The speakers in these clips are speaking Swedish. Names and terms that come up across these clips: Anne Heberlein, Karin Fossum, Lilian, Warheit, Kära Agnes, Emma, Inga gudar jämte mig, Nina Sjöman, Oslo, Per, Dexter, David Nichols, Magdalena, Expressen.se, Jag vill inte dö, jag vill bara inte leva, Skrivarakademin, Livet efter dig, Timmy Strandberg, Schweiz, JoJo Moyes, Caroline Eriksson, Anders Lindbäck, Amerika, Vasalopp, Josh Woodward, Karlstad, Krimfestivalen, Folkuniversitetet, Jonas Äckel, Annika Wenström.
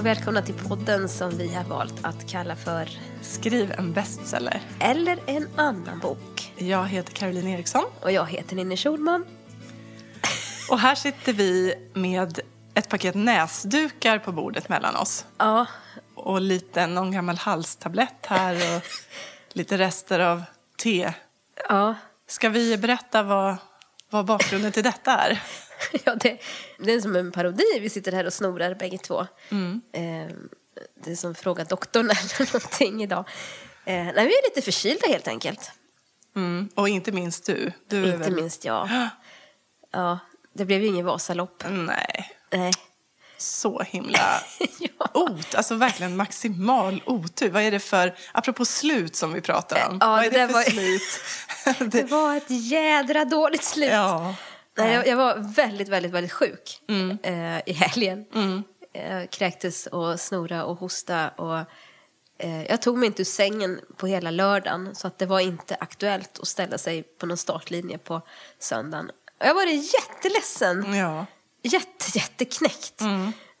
och välkomna till podden som vi har valt att kalla för Skriv en bestseller. Eller en annan bok. Jag heter Caroline Eriksson. Och jag heter Nina Sjöman. Och här sitter vi med ett paket näsdukar på bordet mellan oss. Ja. Och någon gammal halstablett här och lite rester av te. Ja. Ska vi berätta vad bakgrunden till detta är? Ja, det är som en parodi. Vi sitter här och snorar bägge två. Mm. Det är som Fråga doktorn eller någonting idag. Nej, vi är lite förkylda helt enkelt. Mm. Och inte minst du. Inte väl... minst jag. Ja, det blev ju ingen Vasalopp. Nej. Så himla ja. Alltså verkligen maximal otur. Vad är det för, apropå slut som vi pratade om? Ja, vad är det för slut? Det var ett jädra dåligt slut. Ja. Nej, jag var väldigt, väldigt, väldigt sjuk i helgen. Kräktes och snora och hosta. Och, jag tog mig inte ur sängen på hela lördagen. Så att det var inte aktuellt att ställa sig på någon startlinje på söndagen. Och jag var jätteledsen. Ja. Jätteknäckt.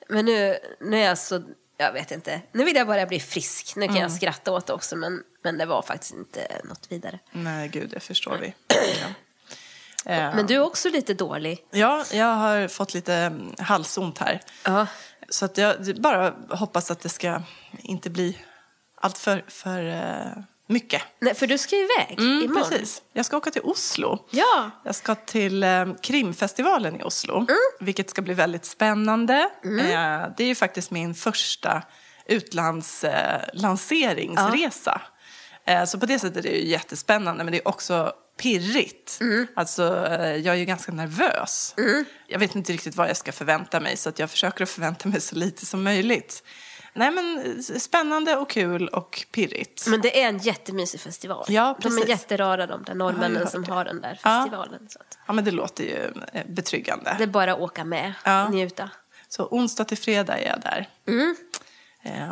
Men nu är jag så... Jag vet inte. Nu vill jag bara bli frisk. Nu kan jag skratta åt också. Men det var faktiskt inte något vidare. Nej, gud, det förstår vi. Ja. Men du är också lite dålig. Ja, jag har fått lite halsont här. Så att jag bara hoppas att det ska inte bli allt för mycket. Nej, för du ska iväg imorgon. Precis, jag ska åka till Oslo. Ja. Jag ska till Krimfestivalen i Oslo. Vilket ska bli väldigt spännande. Det är ju faktiskt min första utlandslanseringsresa. Så på det sättet är det ju jättespännande. Men det är också... pirrigt. Alltså, jag är ju ganska nervös. Jag vet inte riktigt vad jag ska förvänta mig, så att jag försöker att förvänta mig så lite som möjligt. Nej, men spännande och kul och pirrigt. Men det är en jättemysig festival. Ja, precis. De är jätterara, de där norrmännen som har den där festivalen. Ja. Ja, men det låter ju betryggande. Det är bara att åka med och njuta. Så onsdag till fredag är jag där.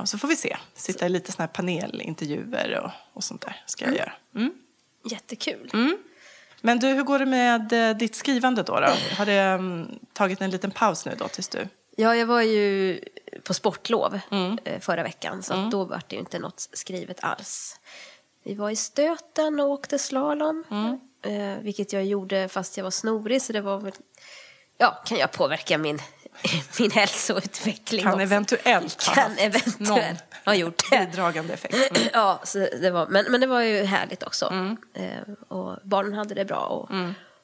Och så får vi se. Sitta i lite såna här panelintervjuer och sånt där ska jag göra. Jättekul. Men du, hur går det med ditt skrivande då? Har det tagit en liten paus nu då tills du... Ja, jag var ju på sportlov förra veckan. Så att då var det ju inte något skrivet alls. Vi var i Stöten och åkte slalom. Vilket jag gjorde fast jag var snorig. Så det var väl... Ja, kan jag påverka min hälsoutveckling? Kan eventuellt ha gjort det. Bidragande effekt. Ja, så det var, men det var ju härligt också. Och barnen hade det bra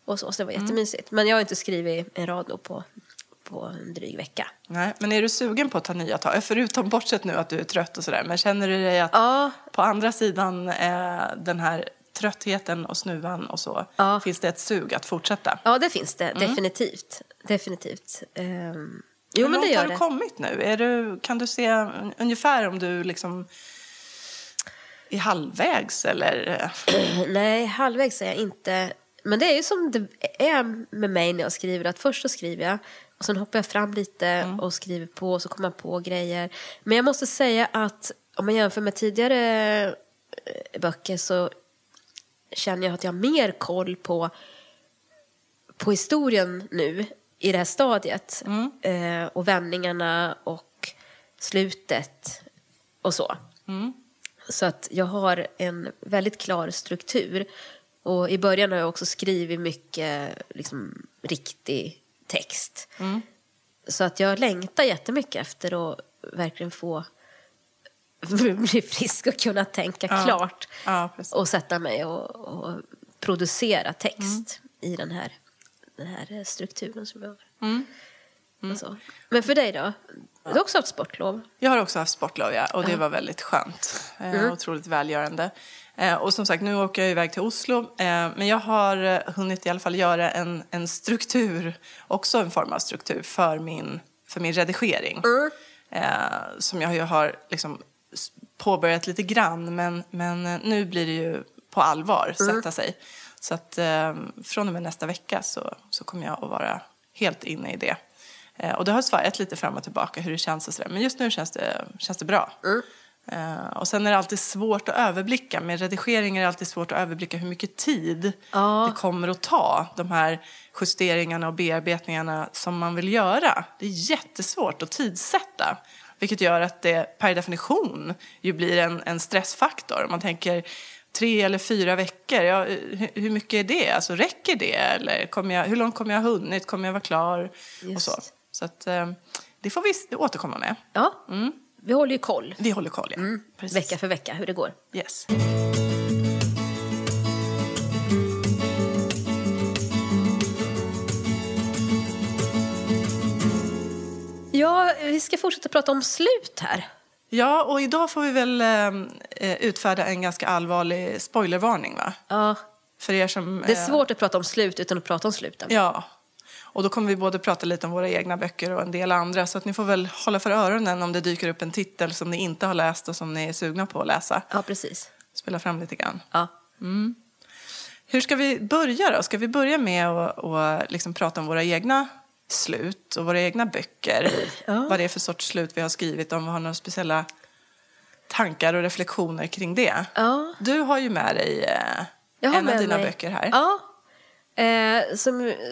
och så det var jättemysigt. Men jag har inte skrivit en rad då på en dryg vecka. Nej, men är du sugen på att ta nya tag? Förutom bortsett nu att du är trött och sådär. Men känner du dig att på andra sidan den här... tröttheten och snuvan och så. Ja. Finns det ett sug att fortsätta? Ja, det finns det. Definitivt. Jo, men det gör det. Hur långt har du kommit nu? Kan du se ungefär om du liksom är halvvägs eller? Nej, halvvägs är jag inte. Men det är ju som det är med mig när jag skriver. Att först så skriver jag och sen hoppar jag fram lite och skriver på och så kommer jag på grejer. Men jag måste säga att om man jämför med tidigare böcker så känner jag att jag har mer koll på historien nu i det här stadiet. Och vändningarna och slutet och så. Så att jag har en väldigt klar struktur. Och i början har jag också skrivit mycket liksom, riktig text. Så att jag längtar jättemycket efter att verkligen få... bli frisk och kunna tänka klart och sätta mig och producera text i den här strukturen som jag har. Alltså. Men för dig då? Du har också haft sportlov? Jag har också haft sportlov, ja. Och det var väldigt skönt. Otroligt välgörande. Och som sagt, nu åker jag iväg till Oslo. Men jag har hunnit i alla fall göra en struktur, också en form av struktur för min redigering. Som jag har liksom påbörjat lite grann, men nu blir det ju på allvar sätta sig. Så att från och med nästa vecka så kommer jag att vara helt inne i det. Och det har svajat lite fram och tillbaka hur det känns och sådär. Men just nu känns det bra. Och sen är det alltid svårt att överblicka. Med redigering är det alltid svårt att överblicka hur mycket tid det kommer att ta. De här justeringarna och bearbetningarna som man vill göra. Det är jättesvårt att tidsätta. Vilket gör att det per definition ju blir en stressfaktor. Man tänker 3 eller 4 veckor, ja, hur mycket är det? Alltså, räcker det? Eller hur långt kommer jag ha hunnit? Kommer jag vara klar? Just. Och så. Så att, det får vi återkomma med. Ja, vi håller ju koll. Vi håller koll, ja. Precis. Vecka för vecka, hur det går. Yes. Ja, vi ska fortsätta prata om slut här. Ja, och idag får vi väl utfärda en ganska allvarlig spoilervarning, va? Ja. För er som, det är svårt att prata om slut utan att prata om sluten. Ja, och då kommer vi både prata lite om våra egna böcker och en del andra. Så att ni får väl hålla för öronen om det dyker upp en titel som ni inte har läst och som ni är sugna på att läsa. Ja, precis. Spela fram lite grann. Ja. Mm. Hur ska vi börja då? Ska vi börja med att liksom prata om våra egna slut och våra egna böcker, vad det är för sorts slut vi har skrivit, om vi har några speciella tankar och reflektioner kring det. Ja. Du har ju med dig en av dina böcker här. Ja.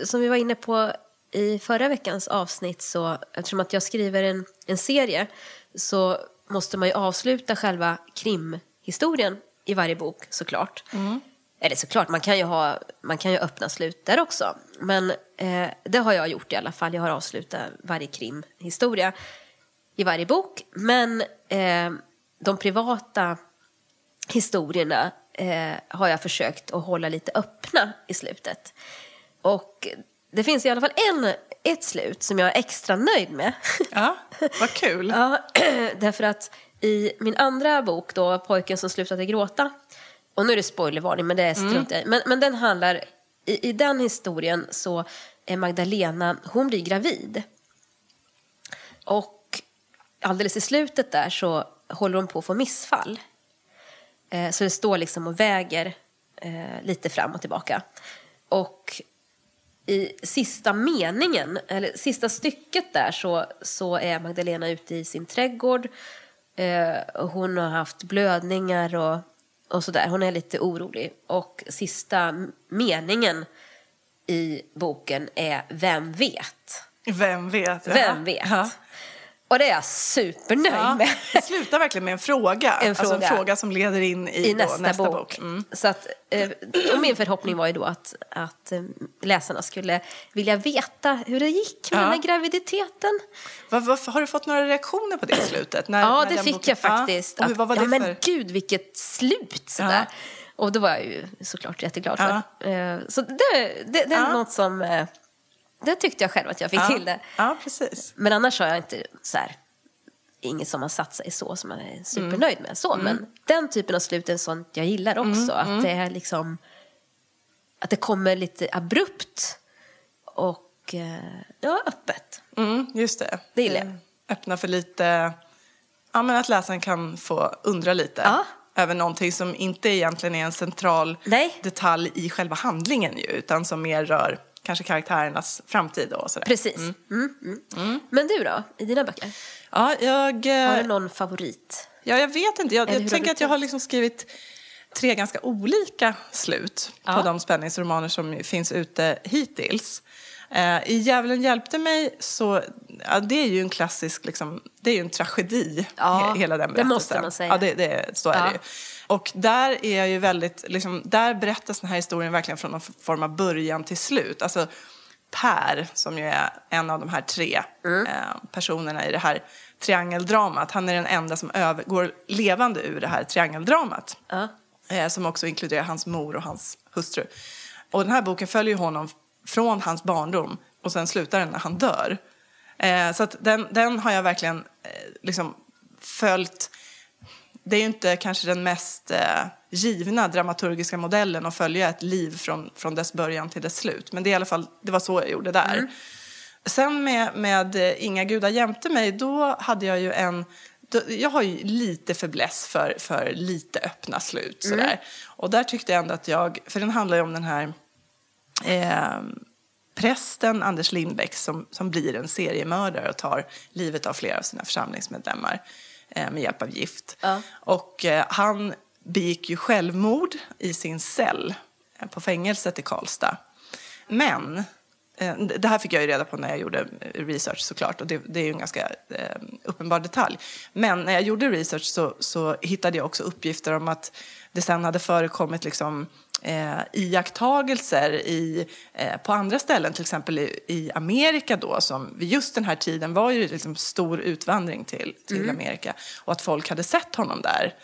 Som vi var inne på i förra veckans avsnitt, så eftersom att jag skriver en serie så måste man ju avsluta själva krimhistorien i varje bok, såklart. Mm. Eller såklart, man kan ju öppna slut där också. Men det har jag gjort i alla fall. Jag har avslutat varje krimhistoria i varje bok. Men de privata historierna har jag försökt att hålla lite öppna i slutet. Och det finns i alla fall ett slut som jag är extra nöjd med. Ja, vad kul. Ja, därför att i min andra bok då, Pojken som slutade gråta, och nu är det spoilervarning, men det är strunt. Men den handlar, i den historien så är Magdalena, hon blir gravid. Och alldeles i slutet där så håller hon på att få missfall. Så det står liksom och väger lite fram och tillbaka. Och i sista meningen, eller sista stycket där, så är Magdalena ute i sin trädgård. Och hon har haft blödningar och sådär. Hon är lite orolig. Och sista meningen i boken är vem vet? Vem vet? Ja. Vem vet? Ja. Och det är jag supernöjd med. Det slutar verkligen med en fråga. Alltså en fråga som leder in i nästa bok. Mm. Så att, och min förhoppning var ju då att läsarna skulle vilja veta hur det gick med den här graviditeten. Har du fått några reaktioner på det slutet? När det fick boken, jag faktiskt. Ja. Vad var det men gud, vilket slut! Sådär. Ja. Och då var jag ju såklart jätteglad för. Så det är något som... Det tyckte jag själv att jag fick till det. Ja, precis. Men annars har jag inte så här, inget som har satt sig så som man är supernöjd med. Så, men den typen av slut är sånt jag gillar också. Att det är liksom, att det kommer lite abrupt och öppet. Mm, just det. Det gillar jag. Öppna för lite, ja, men att läsaren kan få undra lite. Ja. Över någonting som inte egentligen är en central detalj i själva handlingen ju, utan som mer rör kanske karaktärernas framtid och sådär. Precis. Men du då? I dina böcker? Ja, har du någon favorit? Ja, jag vet inte. Jag tänker att jag har liksom skrivit 3 ganska olika slut på de spänningsromaner som finns ute hittills. I Djävulen hjälpte mig så... Ja, det är ju en klassisk... Liksom, det är ju en tragedi, hela den berättelsen. Det måste man säga. Ja, så är det ju. Och där är jag ju väldigt... Liksom, där berättas den här historien verkligen från någon form av början till slut. Alltså Per, som ju är en av de här 3 personerna i det här triangeldramat. Han är den enda som går levande ur det här triangeldramat. Som också inkluderar hans mor och hans hustru. Och den här boken följer honom från hans barndom och sen slutar den när han dör. Så att den har jag verkligen liksom följt. Det är ju inte kanske den mest givna dramaturgiska modellen att följa ett liv från dess början till dess slut. Men det är i alla fall, det var så jag gjorde där. Sen med Inga gudar jämte mig, då hade jag ju jag har ju lite förbläss för lite öppna slut. Sådär. Och där tyckte jag ändå att för den handlar ju om den här... prästen Anders Lindbäck som blir en seriemördare och tar livet av flera av sina församlingsmedlemmar med hjälp av gift. Och han begick ju självmord i sin cell på fängelset i Karlstad. Men Det här fick jag ju reda på när jag gjorde research såklart, och det är ju en ganska uppenbar detalj. Men när jag gjorde research så hittade jag också uppgifter om att det sen hade förekommit liksom iakttagelser på andra ställen, till exempel i Amerika då, som vid just den här tiden var ju liksom stor utvandring till Amerika, och att folk hade sett honom där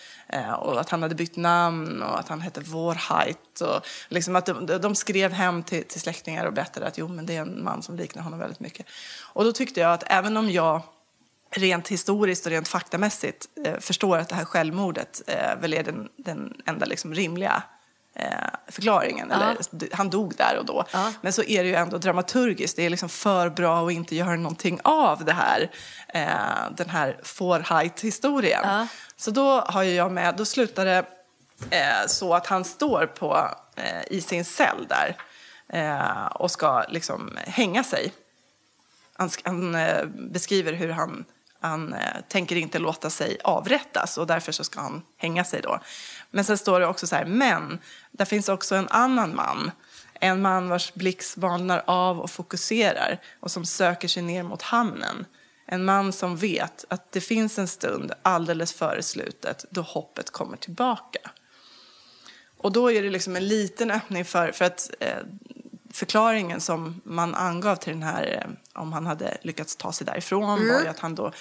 och att han hade bytt namn och att han hette Warheit, och liksom att de skrev hem till släktingar och berättade att jo, men det är en man som liknar honom väldigt mycket. Och då tyckte jag att även om jag rent historiskt och rent faktamässigt förstår att det här självmordet väl är den enda liksom rimliga förklaringen, eller han dog där och då, men så är det ju ändå dramaturgiskt, det är liksom för bra att inte göra någonting av det här, den här Warheit-historien. Så då har jag med, då slutar det så att han står på i sin cell där och ska liksom hänga sig. Han beskriver hur han tänker inte låta sig avrättas, och därför så ska han hänga sig då. Men sen står det också så här, men där finns också en annan man. En man vars blick svalnar av och fokuserar och som söker sig ner mot hamnen. En man som vet att det finns en stund alldeles före slutet då hoppet kommer tillbaka. Och då är det liksom en liten öppning för att förklaringen som man angav till den här, om han hade lyckats ta sig därifrån, var ju att han då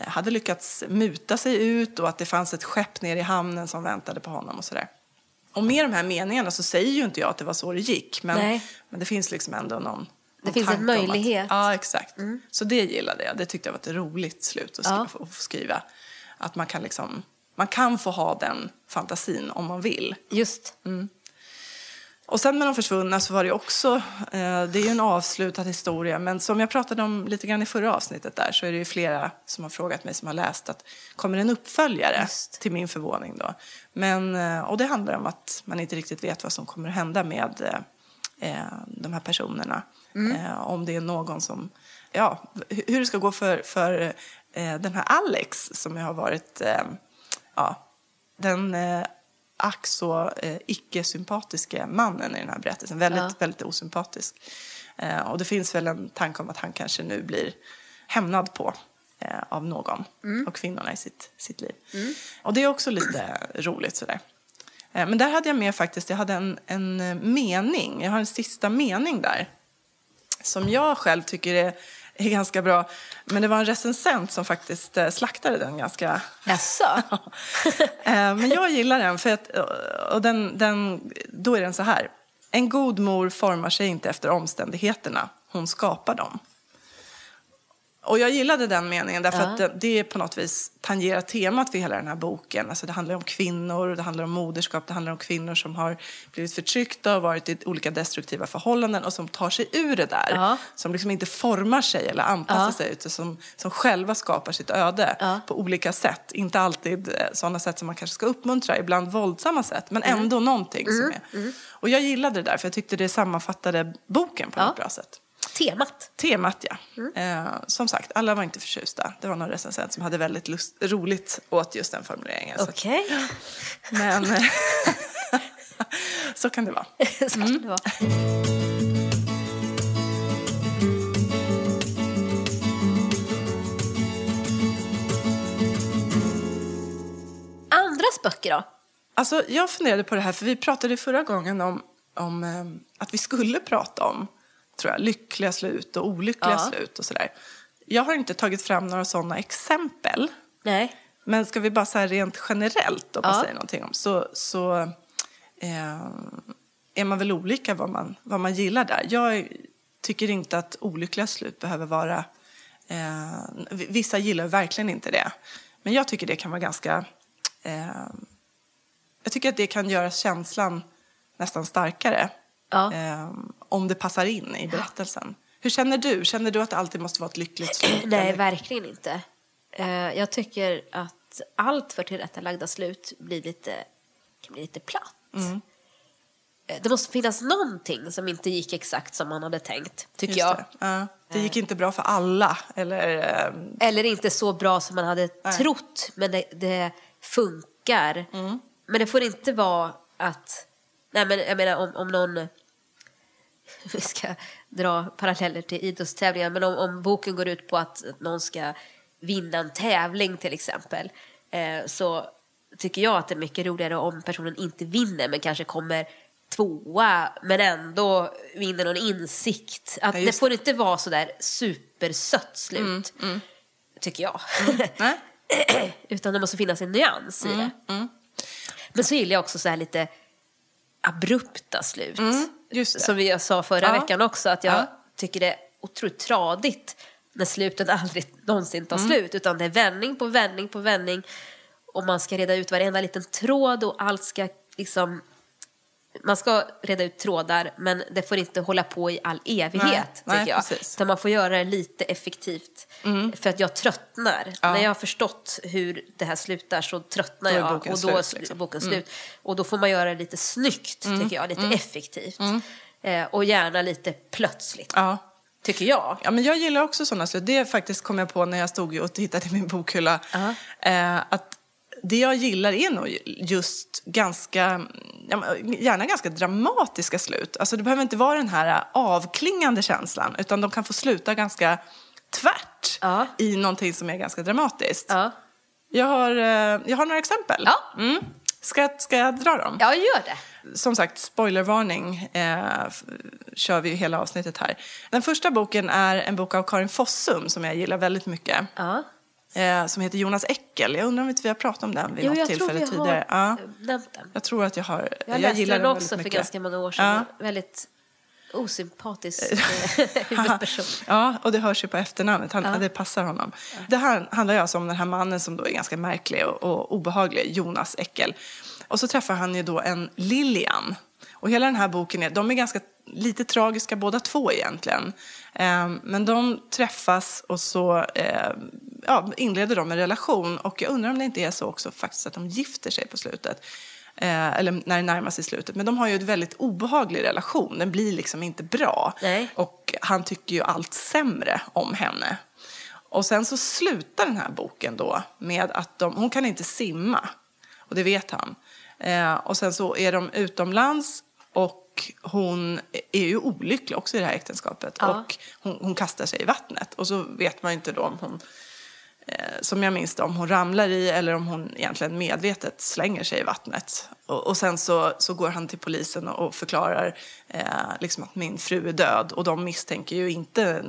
hade lyckats muta sig ut och att det fanns ett skepp ner i hamnen som väntade på honom och sådär. Och med de här meningarna så säger ju inte jag att det var så det gick, men det finns liksom ändå någon det finns en möjlighet. Att, ja, exakt. Så det gillade jag. Det tyckte jag var ett roligt slut att skriva. Att man kan liksom, man kan få ha den fantasin om man vill. Just. Mm. Och sen med de försvunna så var det också, det är ju en avslutad historia, men som jag pratade om lite grann i förra avsnittet där, så är det ju flera som har frågat mig, som har läst, att kommer en uppföljare? Just. Till min förvåning då. Men, och det handlar om att man inte riktigt vet vad som kommer att hända med de här personerna. Om det är någon som, ja, hur det ska gå för den här Alex som jag har varit, den axå icke-sympatiska mannen i den här berättelsen. Väldigt, väldigt osympatisk. Och det finns väl en tanke om att han kanske nu blir hämnad på av någon. Och kvinnorna i sitt liv. Och det är också lite roligt sådär. Men där hade jag med faktiskt, jag hade en mening. Jag har en sista mening där. Som jag själv tycker är ganska bra. Men det var en recensent som faktiskt slaktade den ganska... Jaså? Men jag gillar den. För att, och då är den så här. En god mor formar sig inte efter omständigheterna. Hon skapar dem. Och jag gillade den meningen därför att det på något vis tangerar temat för hela den här boken. Alltså det handlar om kvinnor, det handlar om moderskap, det handlar om kvinnor som har blivit förtryckta och varit i olika destruktiva förhållanden och som tar sig ur det där. Som liksom inte formar sig eller anpassar sig, utan som själva skapar sitt öde på olika sätt. Inte alltid sådana sätt som man kanske ska uppmuntra, ibland våldsamma sätt, men ändå någonting som är. Och jag gillade det där för jag tyckte det sammanfattade boken på ett bra sätt. Temat, ja. Som sagt, alla var inte förtjusta. Det var någon recensent som hade väldigt roligt åt just den formuleringen. Okej. Okay. Men så kan det vara. Så kan det vara. Andras böcker då? Alltså, jag funderade på det här, för vi pratade förra gången om att vi skulle prata om, tror jag, lyckliga slut och olyckliga slut och sådär. Jag har inte tagit fram några sådana exempel. Nej. Men ska vi bara så här rent generellt då säga någonting om, så är man väl olika vad man gillar där. Jag tycker inte att olyckliga slut behöver vara, vissa gillar verkligen inte det. Men jag tycker det kan vara ganska, jag tycker att det kan göra känslan nästan starkare. Om det passar in i berättelsen. Hur känner du? Känner du att det alltid måste vara ett lyckligt slut? Nej, verkligen inte. Jag tycker att allt för tillrättalagda slut kan bli lite platt. Det måste finnas någonting som inte gick exakt som man hade tänkt, tycker jag. Det gick inte bra för alla. Eller inte så bra som man hade trott, men det funkar. Men det får inte vara att... Nej, men jag menar om någon vi ska dra paralleller till idrottstävlingar, men om boken går ut på att någon ska vinna en tävling till exempel, så tycker jag att det är mycket roligare om personen inte vinner men kanske kommer tvåa men ändå vinner någon insikt. Att det får inte vara så där supersött slut, tycker jag. Utan det måste finnas en nyans i det. Men så gillar jag också så här lite abrupta slut. Som jag sa förra veckan också, att jag tycker det är otroligt tradigt när slutet aldrig någonsin tar slut, utan det är vändning på vändning på vändning och man ska reda ut varenda liten tråd och allt ska liksom, man ska reda ut trådar men det får inte hålla på i all evighet, tycker jag. Så man får göra det lite effektivt, för att jag tröttnar. När jag har förstått hur det här slutar så tröttnar jag, och då är boken slut. Och då får man göra det lite snyggt, tycker jag, lite effektivt. Och gärna lite plötsligt. Tycker jag. Ja, men jag gillar också sådana slut. Det faktiskt kom jag på när jag stod och tittade i min bokhylla. Att det jag gillar är nog just gärna ganska dramatiska slut. Alltså det behöver inte vara den här avklingande känslan, utan de kan få sluta ganska tvärt i någonting som är ganska dramatiskt. Jag har några exempel. Ska jag dra dem? Ja, gör det. Som sagt, spoilervarning, kör vi ju hela avsnittet här. Den första boken är en bok av Karin Fossum som jag gillar väldigt mycket. Som heter Jonas Äckel. Jag undrar om inte vi har pratat om den vid något tillfälle tidigare. Jag tror att jag har. Jag gillar den också för ganska många år sedan. Väldigt osympatisk huvudperson. Och det hörs ju på efternamnet. Det passar honom. Det här handlar ju alltså om den här mannen som då är ganska märklig och obehaglig, Jonas Äckel. Och så träffar han ju då en Lilian. Och hela den här boken de är ganska lite tragiska båda två egentligen. Men de träffas och så inleder de en relation. Och jag undrar om det inte är så också faktiskt att de gifter sig på slutet. Eller när det närmar sig slutet. Men de har ju en väldigt obehaglig relation. Den blir liksom inte bra. Nej. Och han tycker ju allt sämre om henne. Och sen så slutar den här boken då med att hon kan inte simma. Och det vet han. Och sen så är de utomlands och hon är ju olycklig också i det här äktenskapet. Och hon kastar sig i vattnet. Och så vet man ju inte då om hon, som jag minns det, om hon ramlar i eller om hon egentligen medvetet slänger sig i vattnet. Och sen så går han till polisen och förklarar liksom att min fru är död. Och de misstänker ju inte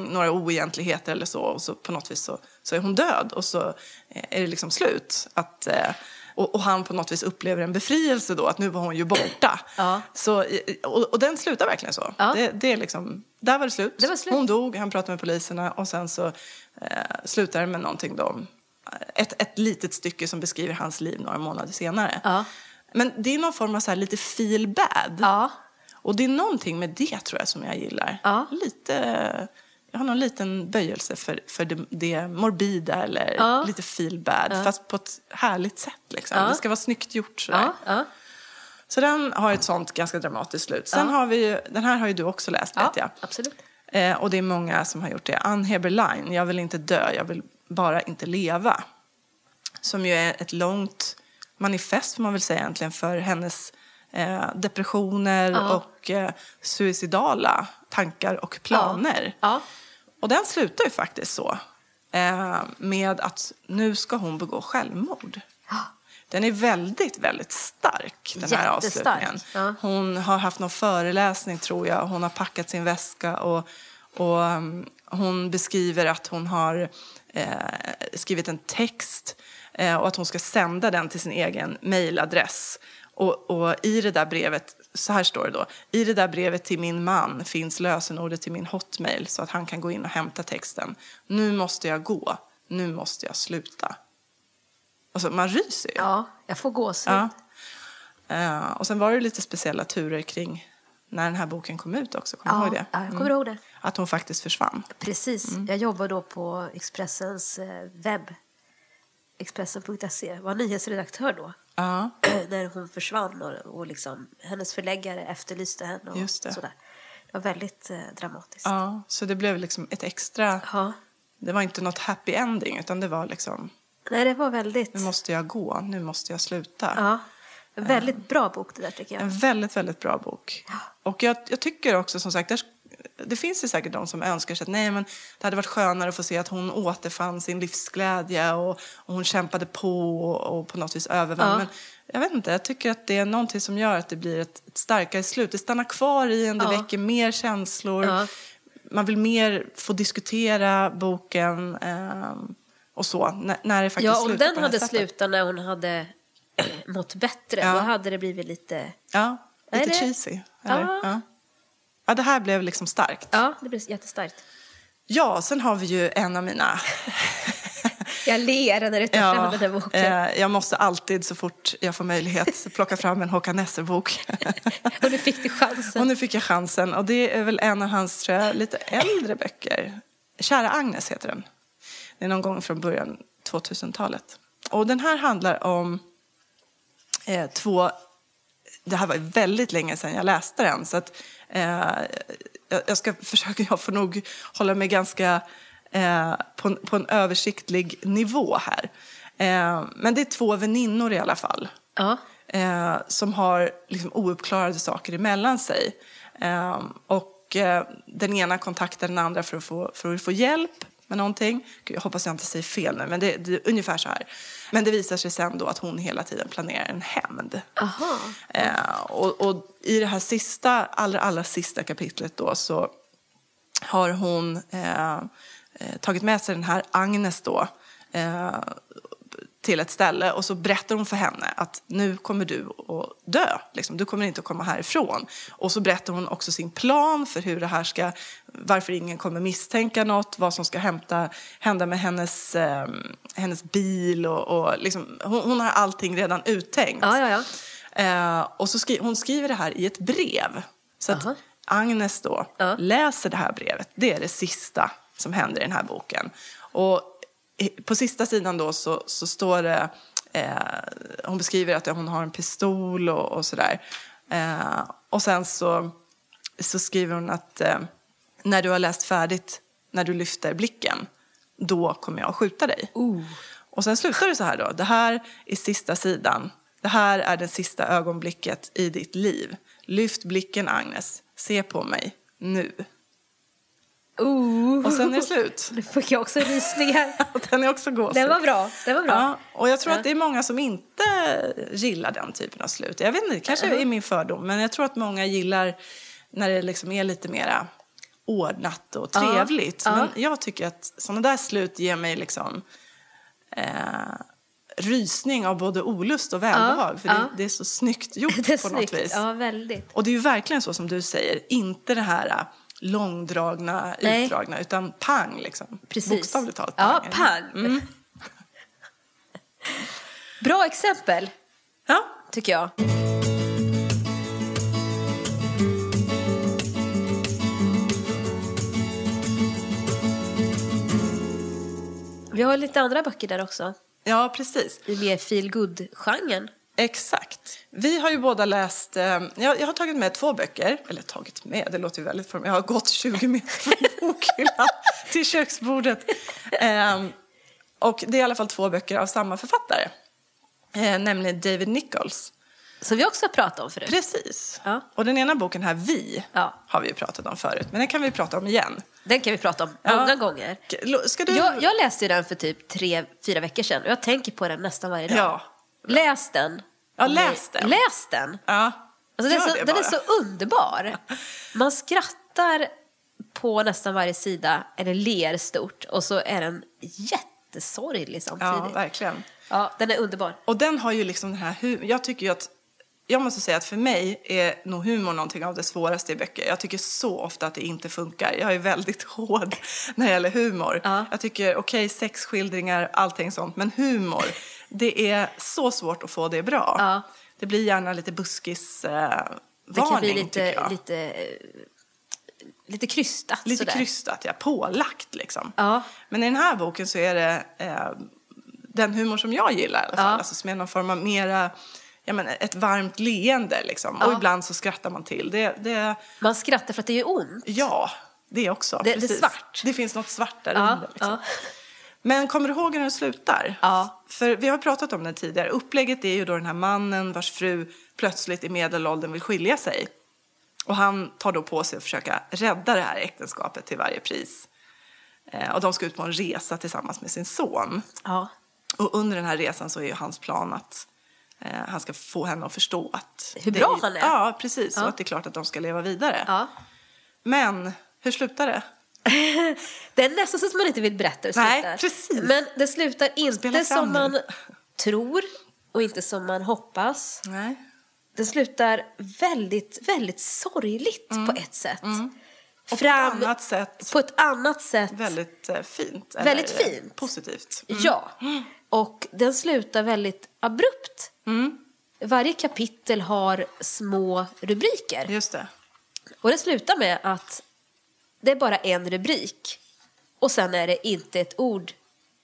några oegentligheter eller så. Och så på något vis så är hon död. Och så är det liksom slut att... Och han på något vis upplever en befrielse då. Att nu var hon ju borta. Så, och den slutar verkligen så. Det är liksom, där var det slut. Hon dog, han pratade med poliserna. Och sen så slutar det med någonting då. Ett litet stycke som beskriver hans liv några månader senare. Men det är någon form av så här lite feel bad. Och det är någonting med det tror jag som jag gillar. Lite... Jag har någon liten böjelse för det morbida eller lite feel bad. Fast på ett härligt sätt liksom. Det ska vara snyggt gjort sådär. Så den har ett sånt ganska dramatiskt slut. Sen har vi ju, den här har ju du också läst vet jag. Absolut. Och det är många som har gjort det. Anne Heberlein, Jag vill inte dö, jag vill bara inte leva. Som ju är ett långt manifest får man väl säga egentligen för hennes depressioner och suicidala tankar och planer. Och den slutar ju faktiskt så. Med att nu ska hon begå självmord. Den är väldigt, väldigt stark, den här avslutningen. Hon har haft någon föreläsning tror jag. Hon har packat sin väska och hon beskriver att hon har skrivit en text och att hon ska sända den till sin egen mejladress. Och i det där brevet, så här står det då. I det där brevet till min man finns lösenordet till min hotmail så att han kan gå in och hämta texten. Nu måste jag gå. Nu måste jag sluta. Alltså man ryser ju. Ja, jag får gåshud. Och sen var det lite speciella turer kring när den här boken kom ut också. Kommer du ihåg det? Ja, jag kommer ihåg det. Att hon faktiskt försvann. Precis. Jag jobbar då på Expressens webb. Expressen.se. Var nyhetsredaktör då. När hon försvann och liksom, hennes förläggare efterlyste henne och sådär. Det var väldigt dramatiskt. Så det blev liksom ett extra... Det var inte något happy ending utan det var liksom... Nej, det var väldigt... Nu måste jag gå, nu måste jag sluta. En väldigt bra bok det där tycker jag. En väldigt, väldigt bra bok. Och jag tycker också som sagt, det finns ju säkert de som önskar sig att nej, men det hade varit skönare att få se att hon återfann sin livsglädje och hon kämpade på och på något vis övervann. Ja. Men jag vet inte, jag tycker att det är någonting som gör att det blir ett starkare slut. Det stannar kvar i en, det väcker mer känslor. Ja. Man vill mer få diskutera boken och så. När det faktiskt slutar. Ja, om den hade slutat när hon hade mått bättre, då hade det blivit lite... Ja, lite cheesy. Eller? Ja. Ja, det här blev liksom starkt. Ja, det blev jättestarkt. Ja, sen har vi ju en av mina... Jag ler när du tar fram den här boken. Jag måste alltid så fort jag får möjlighet plocka fram en Håkan Nesser-bok. Och nu fick du chansen. Och nu fick jag chansen. Och det är väl en av hans, tror jag, lite äldre böcker. Kära Agnes heter den. Det är någon gång från början 2000-talet. Och den här handlar om två... Det här var väldigt länge sedan jag läste den. Så att jag får nog hålla mig ganska... på en översiktlig nivå här. Men det är två väninnor i alla fall. Som har liksom ouppklarade saker emellan sig. Och den ena kontaktar den andra för att få hjälp med någonting. Jag hoppas jag inte säger fel nu, men det är ungefär så här. Men det visar sig sen då att hon hela tiden planerar en hämnd. Och i det här sista, allra sista kapitlet då så har hon... tagit med sig den här Agnes då till ett ställe och så berättar hon för henne att nu kommer du att dö, liksom. Du kommer inte att komma härifrån. Och så berättar hon också sin plan för hur det här ska, varför ingen kommer misstänka något, vad som ska hända med hennes bil och liksom, hon har allting redan uttänkt. Och så hon skriver det här i ett brev så att Agnes då läser det här brevet. Det är det sista som händer i den här boken. Och på sista sidan då så står det... hon beskriver att hon har en pistol och sådär. Och sen så skriver hon att... när du har läst färdigt, när du lyfter blicken, då kommer jag att skjuta dig. Och sen slutar det så här då. Det här är sista sidan. Det här är det sista ögonblicket i ditt liv. Lyft blicken, Agnes. Se på mig nu. Och sen är det slut. Nu fick jag också rysningar. Den är också gåsig. Den var bra. Ja, och jag tror att det är många som inte gillar den typen av slut. Jag vet inte, kanske är min fördom. Men jag tror att många gillar när det liksom är lite mera ordnat och trevligt. Men jag tycker att sådana där slut ger mig liksom rysning av både olust och välbehag. För det är så snyggt gjort det på något vis. Ja, väldigt. Och det är ju verkligen så som du säger. Inte det här... långdragna, utdragna, utan pang liksom. Precis. Bokstavligt talat. Ja, pang. Bra exempel. Ja, tycker jag. Vi har lite andra böcker där också. Ja, precis. I mer feel good-genren. Exakt. Vi har ju båda läst... jag har tagit med två böcker. Eller tagit med, det låter ju väldigt för mig. Jag har gått 20 meter från bokhyllan till köksbordet. Och det är i alla fall två böcker av samma författare. Nämligen David Nichols. Som vi också har pratat om förut. Precis. Ja. Och den ena boken här, Vi, har vi ju pratat om förut. Men den kan vi prata om igen. Den kan vi prata om många gånger. Ska du... jag läste ju den för typ 3-4 veckor sedan. Och jag tänker på den nästan varje dag. Ja. Läs den. Ja, läs den. Ja, alltså den är så underbar. Man skrattar på nästan varje sida. Eller ler stort. Och så är den jättesorglig samtidigt. Ja, verkligen. Ja, den är underbar. Och den har ju liksom den här humor. Jag tycker ju att... Jag måste säga att för mig är nog humor någonting av det svåraste i böcker. Jag tycker så ofta att det inte funkar. Jag är väldigt hård när det gäller humor. Jag tycker, okej, sexskildringar, allting sånt. Men humor, det är så svårt att få det bra. Det blir gärna lite buskis varning, det kan bli tycker jag. Lite krystat. Lite sådär. Krystat, ja. Pålagt liksom. Men i den här boken så är det den humor som jag gillar i alla fall. Alltså, som är någon form av mera... Ja, men ett varmt leende liksom. Och ibland så skrattar man till. Man skrattar för att det är ont. Ja, det är också. Det är svart. Det finns något svart där under liksom. Men kommer du ihåg hur den slutar? Ja. För vi har pratat om den tidigare. Upplägget är ju då den här mannen vars fru plötsligt i medelåldern vill skilja sig. Och han tar då på sig att försöka rädda det här äktenskapet till varje pris. Och de ska ut på en resa tillsammans med sin son. Ja. Och under den här resan så är ju hans plan att han ska få henne att förstå att... Hur bra han är. Ja, precis. Ja. Och att det är klart att de ska leva vidare. Ja. Men hur slutar det? Det är nästan så att man inte vill berätta hur det slutar. Nej, precis. Men det slutar inte som man tror och inte som man hoppas. Nej. Det slutar väldigt, väldigt sorgligt på ett sätt. Mm. Och på ett annat sätt väldigt fint. Väldigt fint. Positivt. Mm. Ja. Och den slutar väldigt abrupt. Mm. Varje kapitel har små rubriker. Just det. Och det slutar med att det är bara en rubrik. Och sen är det inte ett ord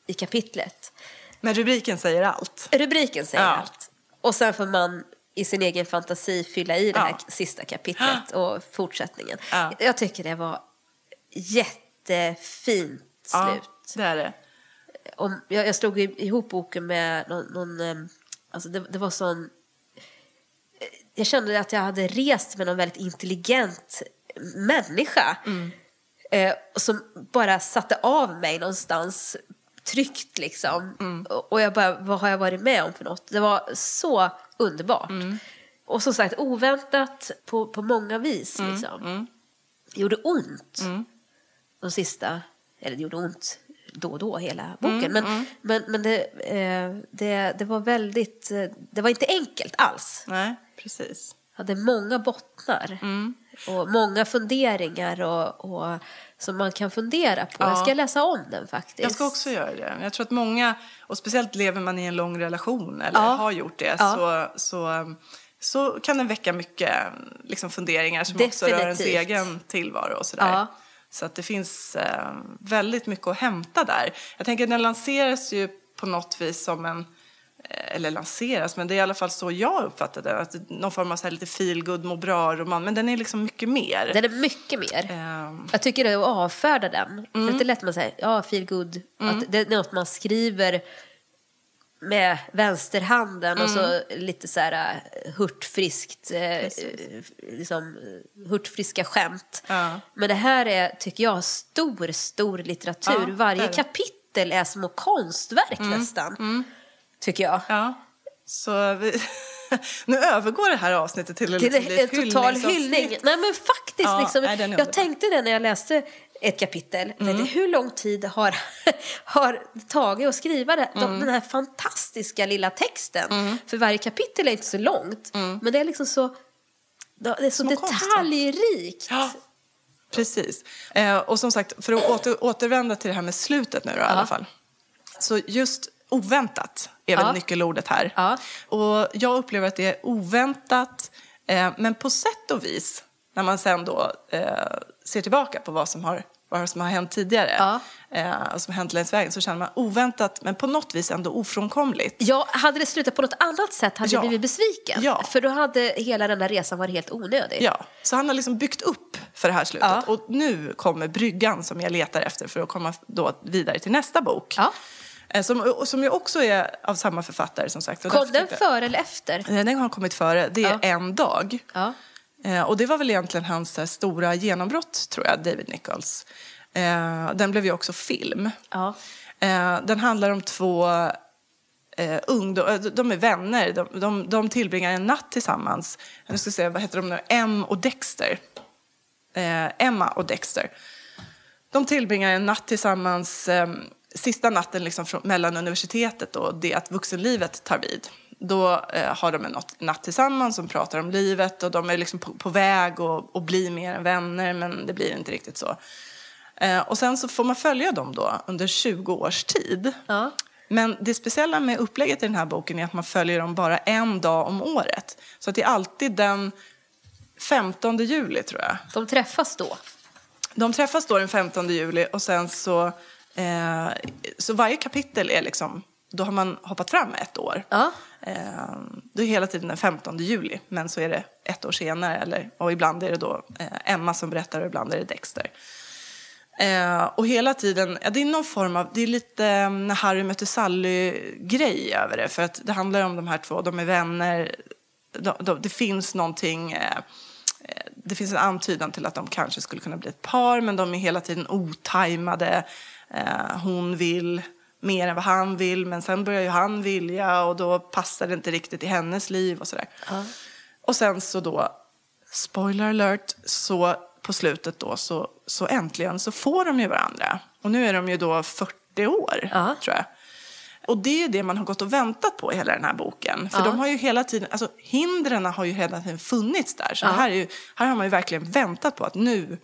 i kapitlet. Men rubriken säger allt. Rubriken säger allt. Och sen får man i sin egen fantasi fylla i det här sista kapitlet och fortsättningen. Ja. Jag tycker det var jättefint slut. Ja, det är det. Jag slog ihop boken med någon alltså det var sån... Jag kände att jag hade rest med någon väldigt intelligent människa som bara satte av mig någonstans tryggt liksom. Mm. Och jag bara, vad har jag varit med om för något? Det var så underbart. Mm. Och som sagt, oväntat på många vis liksom. Mm. Det gjorde ont. Mm. De sista, eller det gjorde ont då och då hela boken. Men det var väldigt, det var inte enkelt alls. Nej, precis. Hade många bottnar. Mm. Och många funderingar och som man kan fundera på. Ja. Jag ska läsa om den faktiskt. Jag ska också göra det. Jag tror att många, och speciellt lever man i en lång relation eller har gjort det, så kan den väcka mycket liksom, funderingar som också rör ens egen tillvaro och sådär. Ja. Så att det finns väldigt mycket att hämta där. Jag tänker att den lanseras ju på något vis som en... eller lanseras, men det är i alla fall så jag uppfattade det, att någon form av så här lite feel good, må bra roman, men den är liksom mycket mer. Den är mycket mer. Jag tycker det är att avfärda den. För att det är lätt man säger, ja, feel good, att det är något man skriver med vänsterhanden och så lite så här hurtfriskt liksom hurtfriska skämt. Ja. Men det här är, tycker jag, stor litteratur. Ja, varje kapitel är som ett konstverk nästan. Mm. Tycker jag. Ja. Så nu övergår det här avsnittet till en total hyllning. Nej men faktiskt liksom, nej, jag tänkte det när jag läste ett kapitel. Vet du hur lång tid har tagit att skriva den här fantastiska lilla texten? För varje kapitel är inte så långt. Men det är liksom så, det är så detaljrikt. Ja. Precis. Och som sagt, för att återvända till det här med slutet nu då, i alla fall. Så just oväntat är väl nyckelordet här. Ja. Och jag upplever att det är oväntat. Men på sätt och vis, när man sen då ser tillbaka på vad som har hänt tidigare. Ja. Och som har hänt längs vägen, så känner man oväntat, men på något vis ändå ofrånkomligt. Ja, hade det slutat på något annat sätt hade jag blivit besviken. Ja. För då hade hela den där resan varit helt onödig. Ja, så han har liksom byggt upp för det här slutet. Ja. Och nu kommer bryggan som jag letar efter för att komma då vidare till nästa bok. Ja. Som ju också är av samma författare som sagt. Kom den före eller efter? Den har kommit före, det är en dag. Ja. Och det var väl egentligen hans stora genombrott, tror jag, David Nichols. Den blev ju också film. Ja. Den handlar om två ungdomar, de är vänner. De tillbringar en natt tillsammans. Nu ska jag se, vad heter de nu? Emma och Dexter. De tillbringar en natt tillsammans... sista natten liksom mellan universitetet och det att vuxenlivet tar vid. Då har de en natt tillsammans som pratar om livet. Och de är liksom på väg att bli mer än vänner. Men det blir inte riktigt så. Och sen så får man följa dem då under 20 års tid. Ja. Men det speciella med upplägget i den här boken är att man följer dem bara en dag om året. Så att det är alltid den 15 juli tror jag. De träffas då den 15 juli och sen så... så varje kapitel är liksom... Då har man hoppat fram ett år. Ja. Då är hela tiden den 15 juli. Men så är det ett år senare. Och ibland är det då Emma som berättar och ibland är det Dexter. Och hela tiden, ja, det är någon form av, det är lite när Harry möter Sally-grej över det. För att det handlar om de här två, de är vänner. Det finns någonting, det finns en antydan till att de kanske skulle kunna bli ett par. Men de är hela tiden otajmade. Hon vill mer än vad han vill. Men sen börjar ju han vilja och då passar det inte riktigt i hennes liv och sådär. Mm. Och sen så då, spoiler alert, så på slutet då så äntligen så får de ju varandra. Och nu är de ju då 40 år, tror jag. Och det är ju det man har gått och väntat på i hela den här boken. För de har ju hela tiden, alltså hindren har ju hela tiden funnits där. Så här, här har man ju verkligen väntat på att nu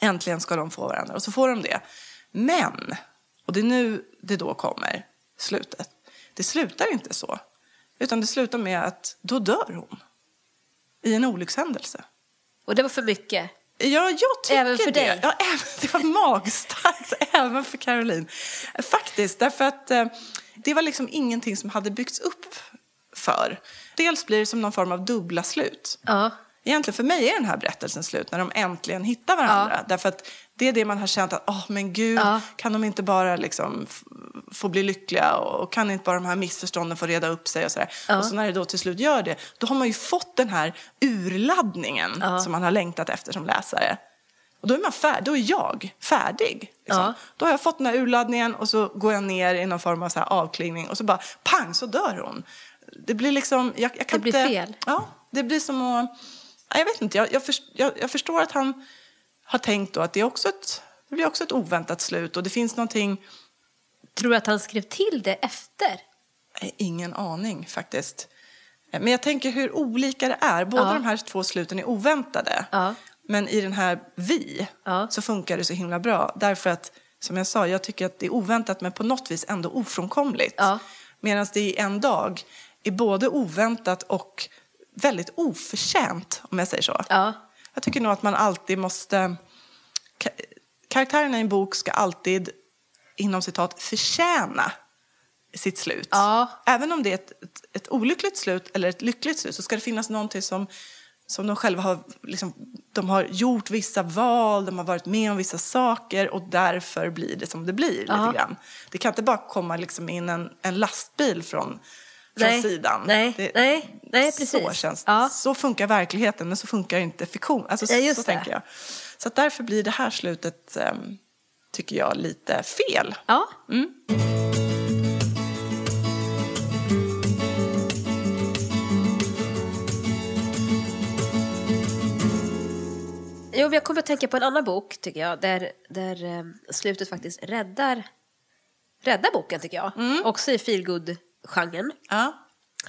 äntligen ska de få varandra. Och så får de det. Men, och det är nu det då kommer slutet. Det slutar inte så. Utan det slutar med att då dör hon. I en olyckshändelse. Och det var för mycket. Ja, jag tycker även för det. Dig. Ja, det var magstarkt även för Caroline. Faktiskt, därför att det var liksom ingenting som hade byggts upp för. Dels blir det som någon form av dubbla slut. Ja. Egentligen för mig är den här berättelsen slut när de äntligen hittar varandra. Ja. Därför att det är det man har känt att, men gud, kan de inte bara liksom få bli lyckliga och kan inte bara de här missförstånden få reda upp sig och sådär. Ja. Och så när det då till slut gör det, då har man ju fått den här urladdningen som man har längtat efter som läsare. Och då är man då är jag färdig. Liksom. Ja. Då har jag fått den här urladdningen och så går jag ner i någon form av så här avklingning och så bara, pang, så dör hon. Det blir liksom, jag kan inte... Det blir fel. Ja, det blir som att... Jag vet inte, jag förstår att han har tänkt då att det blir också ett oväntat slut. Och det finns någonting... Tror du att han skrev till det efter? Ingen aning faktiskt. Men jag tänker hur olika det är. Båda de här två sluten är oväntade. Ja. Men i den här så funkar det så himla bra. Därför att, som jag sa, jag tycker att det är oväntat men på något vis ändå ofrånkomligt. Ja. Medan det i en dag är både oväntat och... väldigt oförtjänt, om jag säger så. Ja. Jag tycker nog att man alltid måste... Karaktärerna i en bok ska alltid, inom citat, förtjäna sitt slut. Ja. Även om det är ett olyckligt slut eller ett lyckligt slut så ska det finnas någonting som de själva har... Liksom, de har gjort vissa val, de har varit med om vissa saker och därför blir det som det blir lite grann. Det kan inte bara komma liksom in en lastbil från sidan. Nej, precis. Så känns det. Ja. Så funkar verkligheten, men så funkar inte fiktion. Alltså, så tänker jag. Så att därför blir det här slutet, tycker jag, lite fel. Ja. Mm. Jo, jag kommer att tänka på en annan bok, tycker jag, där slutet faktiskt räddar boken, tycker jag. Mm. Också i feelgood genren. Ja,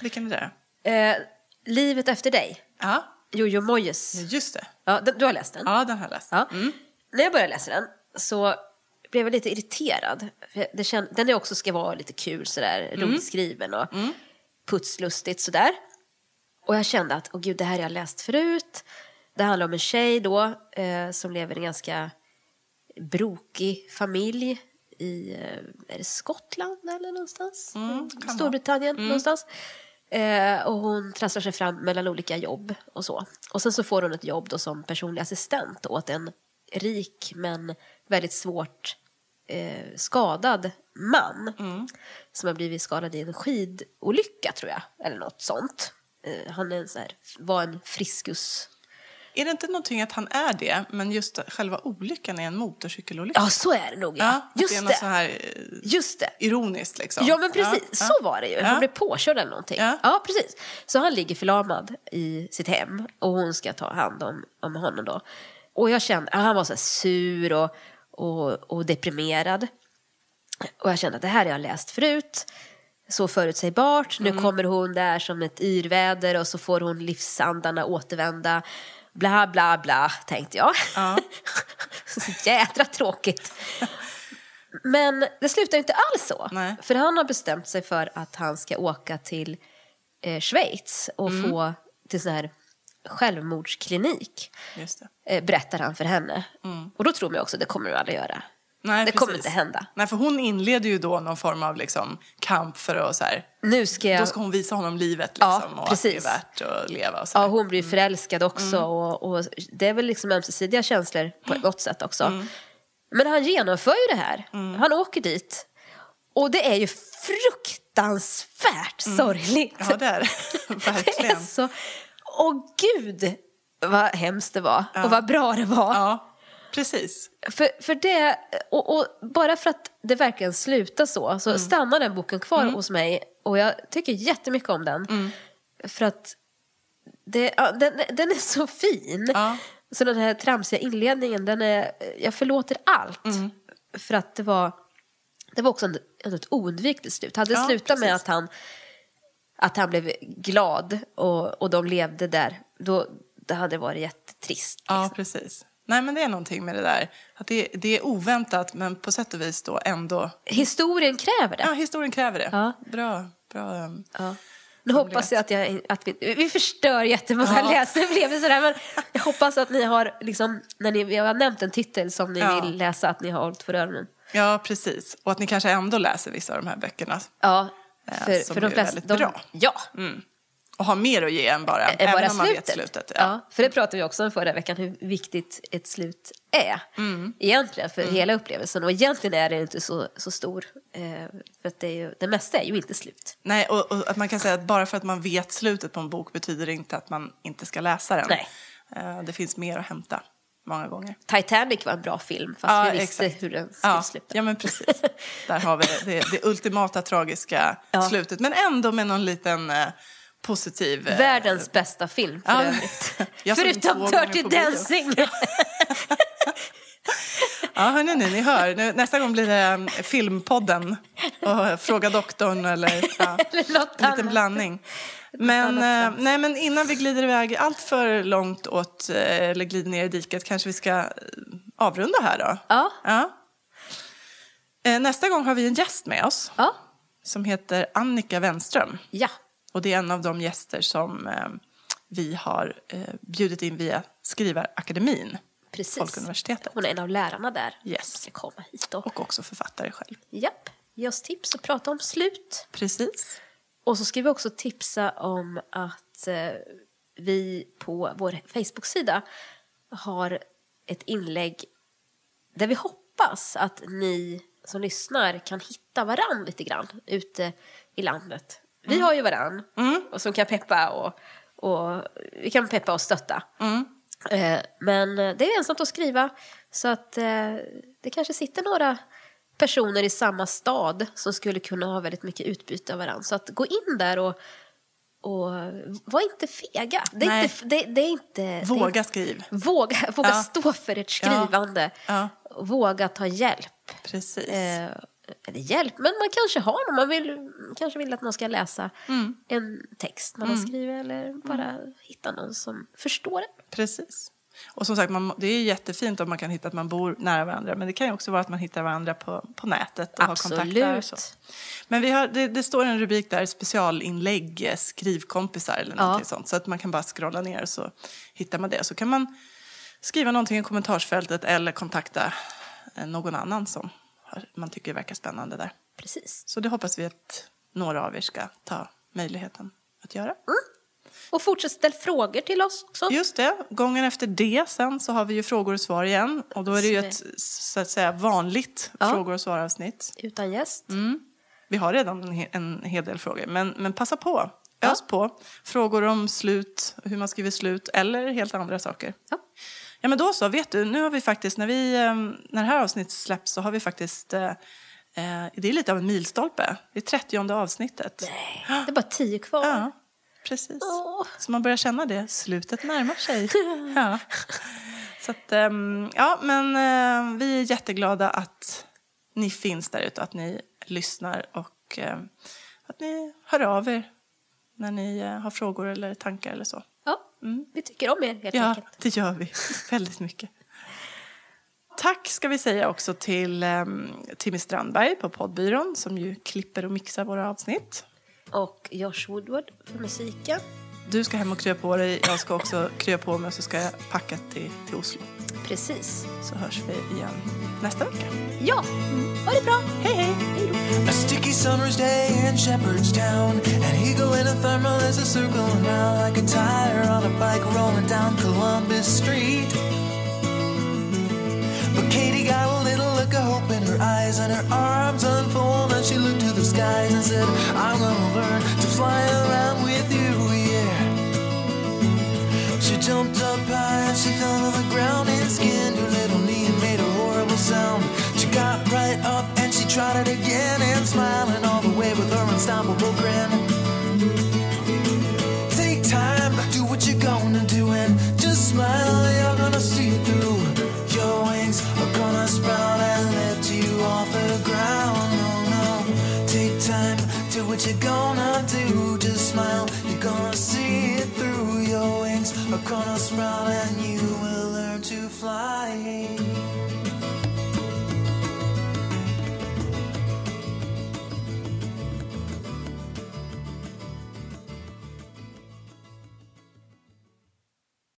vilken är det? Livet efter dig. Ja. JoJo Moyes. Just det. Ja, du har läst den? Ja, den har jag läst. Ja. Mm. När jag började läsa den så blev jag lite irriterad. Den är också ska vara lite kul sådär, roligt skriven och putslustigt sådär. Och jag kände att, gud, det här har jag läst förut. Det handlar om en tjej då som lever i en ganska brokig familj. I är det Skottland eller någonstans? Storbritannien någonstans. Och hon trasslar sig fram mellan olika jobb och så. Och sen så får hon ett jobb då som personlig assistent åt en rik men väldigt svårt skadad man. Som har blivit skadad i en skidolycka, tror jag. Eller något sånt. Han är var en friskus. Är det inte någonting att han är det, men just själva olyckan är en motorcykelolycka? Ja, så är det nog. Ja. Just det. Är något så här just det. Ironiskt liksom. Ja, men precis. Ja. Så var det ju. Han blev påkörd eller någonting. Ja, precis. Så han ligger förlamad i sitt hem och hon ska ta hand om honom då. Och jag kände att han var så här sur och deprimerad. Och jag kände att det här har jag läst förut. Så förutsägbart. Nu kommer hon där som ett yrväder och så får hon livsandarna återvända. Bla, bla, bla, tänkte jag. Ja. Så jädra tråkigt. Men det slutar inte alls så. Nej. För han har bestämt sig för att han ska åka till Schweiz och få till sån här självmordsklinik. Just det. Berättar han för henne. Och då tror man också att det kommer du aldrig göra. Nej, det kommer inte hända. Nej, för hon inleder ju då någon form av liksom kamp för att så här, då ska hon visa honom livet liksom, och att det är värt att leva och så. Ja, hon blir förälskad också och det är väl liksom ömsesidiga känslor på något sätt också. Men han genomför ju det här. Mm. Han åker dit. Och det är ju fruktansvärt sorgligt. Ja, det är verkligen. Det är så... Åh gud, vad hemskt det var. Ja. Och vad bra det var. Ja, precis. För det... Och bara för att det verkligen slutar så stannar den boken kvar hos mig. Och jag tycker jättemycket om den. Mm. För att den är så fin. Ja. Så den här tramsiga inledningen, jag förlåter allt. Mm. För att det var också ett oundvikligt slut. Hade slutat med att han blev glad och de levde där, då det hade varit jättetrist. Liksom. Ja, precis. Nej, men det är någonting med det där. Att det är oväntat, men på sätt och vis då ändå... Historien kräver det. Ja, historien kräver det. Ja. Bra. Ja. Nu hoppas jag att vi förstör jättemånga läsare. Det blev sådär, men jag hoppas att ni har, liksom, jag har nämnt en titel som ni vill läsa, att ni har hållit för öronen. Ja, precis. Och att ni kanske ändå läser vissa av de här böckerna. Ja, för de flesta. Väldigt bra. Ja. Mm. Och har mer att ge än bara även om man vet slutet. Ja, för det pratade vi också om förra veckan, hur viktigt ett slut är. Mm. Egentligen för hela upplevelsen. Och egentligen är det inte så stor. För att det mesta är ju inte slut. Nej, och att man kan säga att bara för att man vet slutet på en bok betyder inte att man inte ska läsa den. Nej. Det finns mer att hämta många gånger. Titanic var en bra film, fast vi visste hur den skulle sluta. Ja, men precis. Där har vi det ultimata tragiska slutet. Men ändå med någon liten... positiv. Världens bästa film för övrigt. Förutom Dirty Dancing. Ja, hörni, ni hör. Nu, nästa gång blir det filmpodden. Och Fråga doktorn eller en liten blandning. Men, nej, men innan vi glider iväg allt för långt åt, eller glider ner i diket, kanske vi ska avrunda här då. Ja. Nästa gång har vi en gäst med oss. Ja. Som heter Annika Wenström. Ja. Och det är en av de gäster som vi har bjudit in via Skrivarakademin. Precis. Folkuniversitetet. Hon är en av lärarna där. Yes. Som ska komma hit då. Och också författare själv. Japp. Ge oss tips och prata om slut. Precis. Och så ska vi också tipsa om att vi på vår Facebook-sida har ett inlägg där vi hoppas att ni som lyssnar kan hitta varann lite grann ute i landet. Vi har ju varann och som kan peppa och vi kan peppa och stötta. Mm. Men det är ensamt att skriva, så att det kanske sitter några personer i samma stad som skulle kunna ha väldigt mycket utbyte av varann. Så att gå in där och var inte fega. Våga skriv. Våga stå för ett skrivande. Ja. Ja. Våga ta hjälp. Precis. Eller hjälp, men man kanske har någon. Man kanske vill att någon ska läsa en text man har skrivit, eller bara hitta någon som förstår det. Precis. Och som sagt, det är jättefint om man kan hitta att man bor nära varandra, men det kan ju också vara att man hittar varandra på nätet och har kontakt där och så. Men det står en rubrik där, specialinlägg, skrivkompisar eller någonting sånt, så att man kan bara scrolla ner och så hittar man det. Så kan man skriva någonting i kommentarsfältet eller kontakta någon annan som man tycker det verkar spännande där. Precis. Så det hoppas vi att några av er ska ta möjligheten att göra. Mm. Och fortsätt ställa frågor till oss också. Just det. Gången efter det sen så har vi ju frågor och svar igen. Och då är det ju ett, så att säga, vanligt frågor och svaravsnitt. Utan gäst. Mm. Vi har redan en hel del frågor. Men passa på. Ös på. Frågor om slut, hur man skriver slut eller helt andra saker. Ja. Ja, men då så, vet du, nu har vi faktiskt, när det här avsnittet släpps så har vi faktiskt, det är lite av en milstolpe. Det är 30:e avsntet. Nej, det är bara 10 kvar. Ja, precis. Oh. Så man börjar känna det, slutet närmar sig. Ja. Så att, men vi är jätteglada att ni finns där ute, att ni lyssnar och att ni hör av er när ni har frågor eller tankar eller så. Vi tycker om er helt enkelt. Ja, det gör vi. Väldigt mycket. Tack ska vi säga också till Timmy Strandberg på poddbyrån, som ju klipper och mixar våra avsnitt. Och Josh Woodward för musiken. Du ska hem och krya på dig. Jag ska också krya på mig, så ska jag packa till Oslo. Precis. Så hörs vi igen nästa vecka. Ja, ha det bra. Hej, hej. A sticky summer's day in Shepherdstown. An eagle in a thermal is a circle around, like a tire on a bike rolling down Columbus Street. But Katie got a little her eyes and her arms unfold, and she looked to the skies and said, I'm gonna learn to fly around with you, yeah. She jumped up high and she fell on the ground and skinned her little knee and made a horrible sound. She got right up and she tried it again, and smiling all the way with her unstoppable grin. Take time, do what you're gonna do, and just smile, you're gonna see it through. Your wings are gonna sprout and lift you off the ground. Oh no, take time, do what you're gonna do. Just smile, you're gonna see it through. Your wings are gonna sprout and you will learn to fly.